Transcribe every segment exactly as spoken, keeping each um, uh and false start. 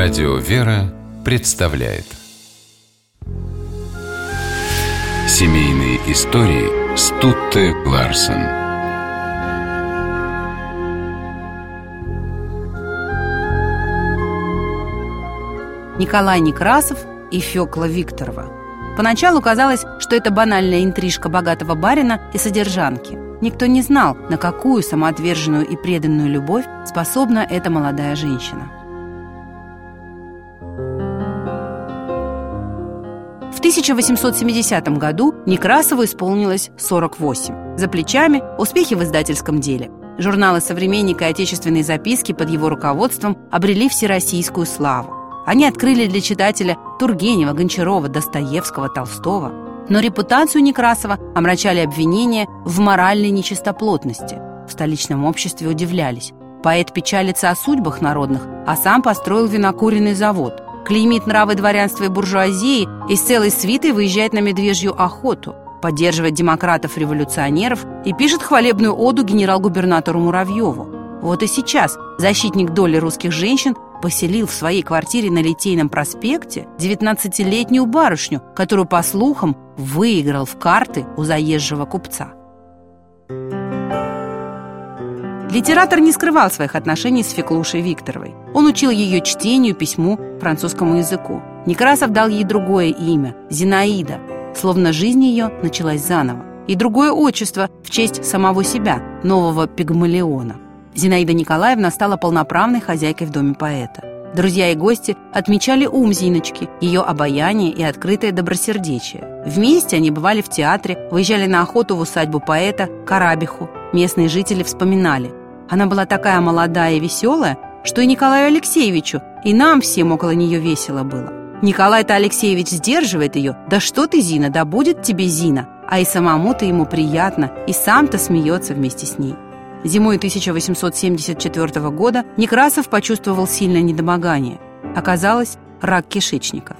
Радио «Вера» представляет семейные истории Стутте Ларсен. Николай Некрасов и Фёкла Викторова. Поначалу казалось, что это банальная интрижка богатого барина и содержанки. Никто не знал, на какую самоотверженную и преданную любовь способна эта молодая женщина. В тысяча восемьсот семидесятом году Некрасову исполнилось сорок восемь. За плечами успехи в издательском деле. Журналы «Современник» и «Отечественные записки» под его руководством обрели всероссийскую славу. Они открыли для читателя Тургенева, Гончарова, Достоевского, Толстого. Но репутацию Некрасова омрачали обвинения в моральной нечистоплотности. В столичном обществе удивлялись. Поэт печалится о судьбах народных, а сам построил винокуренный завод. Клеймит нравы дворянства и буржуазии и с целой свитой выезжает на медвежью охоту. Поддерживает демократов-революционеров и пишет хвалебную оду генерал-губернатору Муравьеву. Вот и сейчас защитник доли русских женщин поселил в своей квартире на Литейном проспекте девятнадцатилетнюю барышню, которую, по слухам, выиграл в карты у заезжего купца. Литератор не скрывал своих отношений с Фёклушей Викторовой. Он учил ее чтению, письму, французскому языку. Некрасов дал ей другое имя – Зинаида, словно жизнь ее началась заново. И другое отчество в честь самого себя, нового пигмалиона. Зинаида Николаевна стала полноправной хозяйкой в доме поэта. Друзья и гости отмечали ум Зиночки, ее обаяние и открытое добросердечие. Вместе они бывали в театре, выезжали на охоту в усадьбу поэта Карабиху. Местные жители вспоминали: она была такая молодая и веселая, что и Николаю Алексеевичу, и нам всем около нее весело было. Николай-то Алексеевич сдерживает ее: «Да что ты, Зина, да будет тебе Зина!» А и самому-то ему приятно, и сам-то смеется вместе с ней. Зимой тысяча восемьсот семьдесят четвёртого года Некрасов почувствовал сильное недомогание. Оказалось, рак кишечника.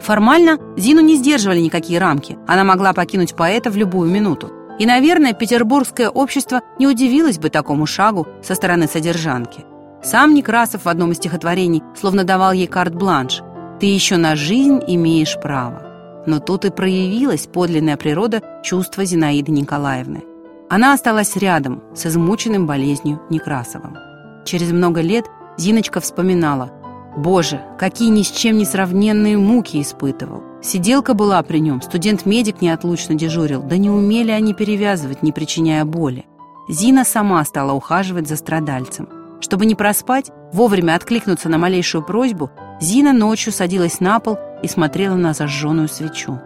Формально Зину не сдерживали никакие рамки. Она могла покинуть поэта в любую минуту. И, наверное, петербургское общество не удивилось бы такому шагу со стороны содержанки. Сам Некрасов в одном из стихотворений словно давал ей карт-бланш: «Ты еще на жизнь имеешь право». Но тут и проявилась подлинная природа чувства Зинаиды Николаевны. Она осталась рядом с измученным болезнью Некрасовым. Через много лет Зиночка вспоминала: «Боже, какие ни с чем не сравненные муки испытывал! Сиделка была при нем, студент-медик неотлучно дежурил, да не умели они перевязывать, не причиняя боли». Зина сама стала ухаживать за страдальцем. Чтобы не проспать, вовремя откликнуться на малейшую просьбу, Зина ночью садилась на пол и смотрела на зажженную свечу.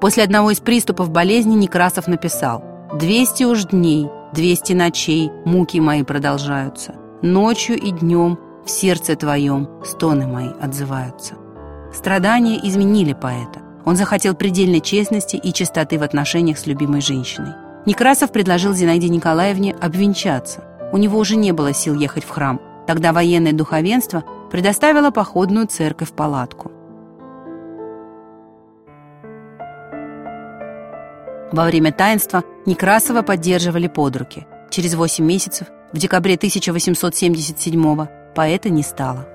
После одного из приступов болезни Некрасов написал: «Двести уж дней, двести ночей муки мои продолжаются. Ночью и днем в сердце твоем стоны мои отзываются». Страдания изменили поэта. Он захотел предельной честности и чистоты в отношениях с любимой женщиной. Некрасов предложил Зинаиде Николаевне обвенчаться. У него уже не было сил ехать в храм. Тогда военное духовенство предоставило походную церковь-палатку. Во время таинства Некрасова поддерживали под руки. Через восемь месяцев, в декабре тысяча восемьсот семьдесят седьмого, поэта не стало.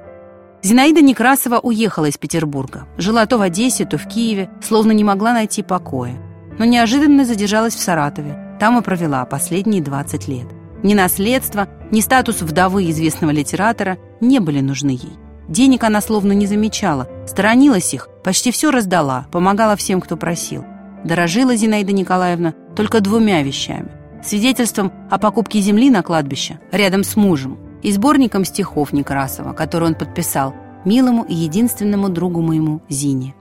Зинаида Некрасова уехала из Петербурга. Жила то в Одессе, то в Киеве, словно не могла найти покоя. Но неожиданно задержалась в Саратове. Там и провела последние двадцать лет. Ни наследство, ни статус вдовы известного литератора не были нужны ей. Денег она словно не замечала, сторонилась их, почти все раздала, помогала всем, кто просил. Дорожила Зинаида Николаевна только двумя вещами: свидетельством о покупке земли на кладбище рядом с мужем и сборником стихов Некрасова, который он подписал «Милому и единственному другу моему Зине».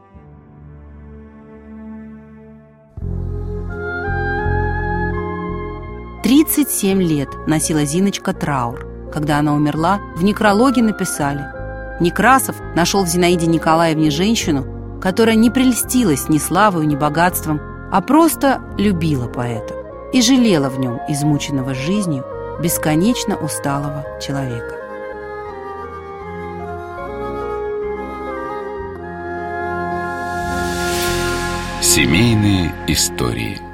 тридцать семь лет носила Зиночка траур. Когда она умерла, в некрологе написали: «Некрасов нашел в Зинаиде Николаевне женщину, которая не прельстилась ни славою, ни богатством, а просто любила поэта и жалела в нем измученного жизнью, бесконечно усталого человека». Семейные истории.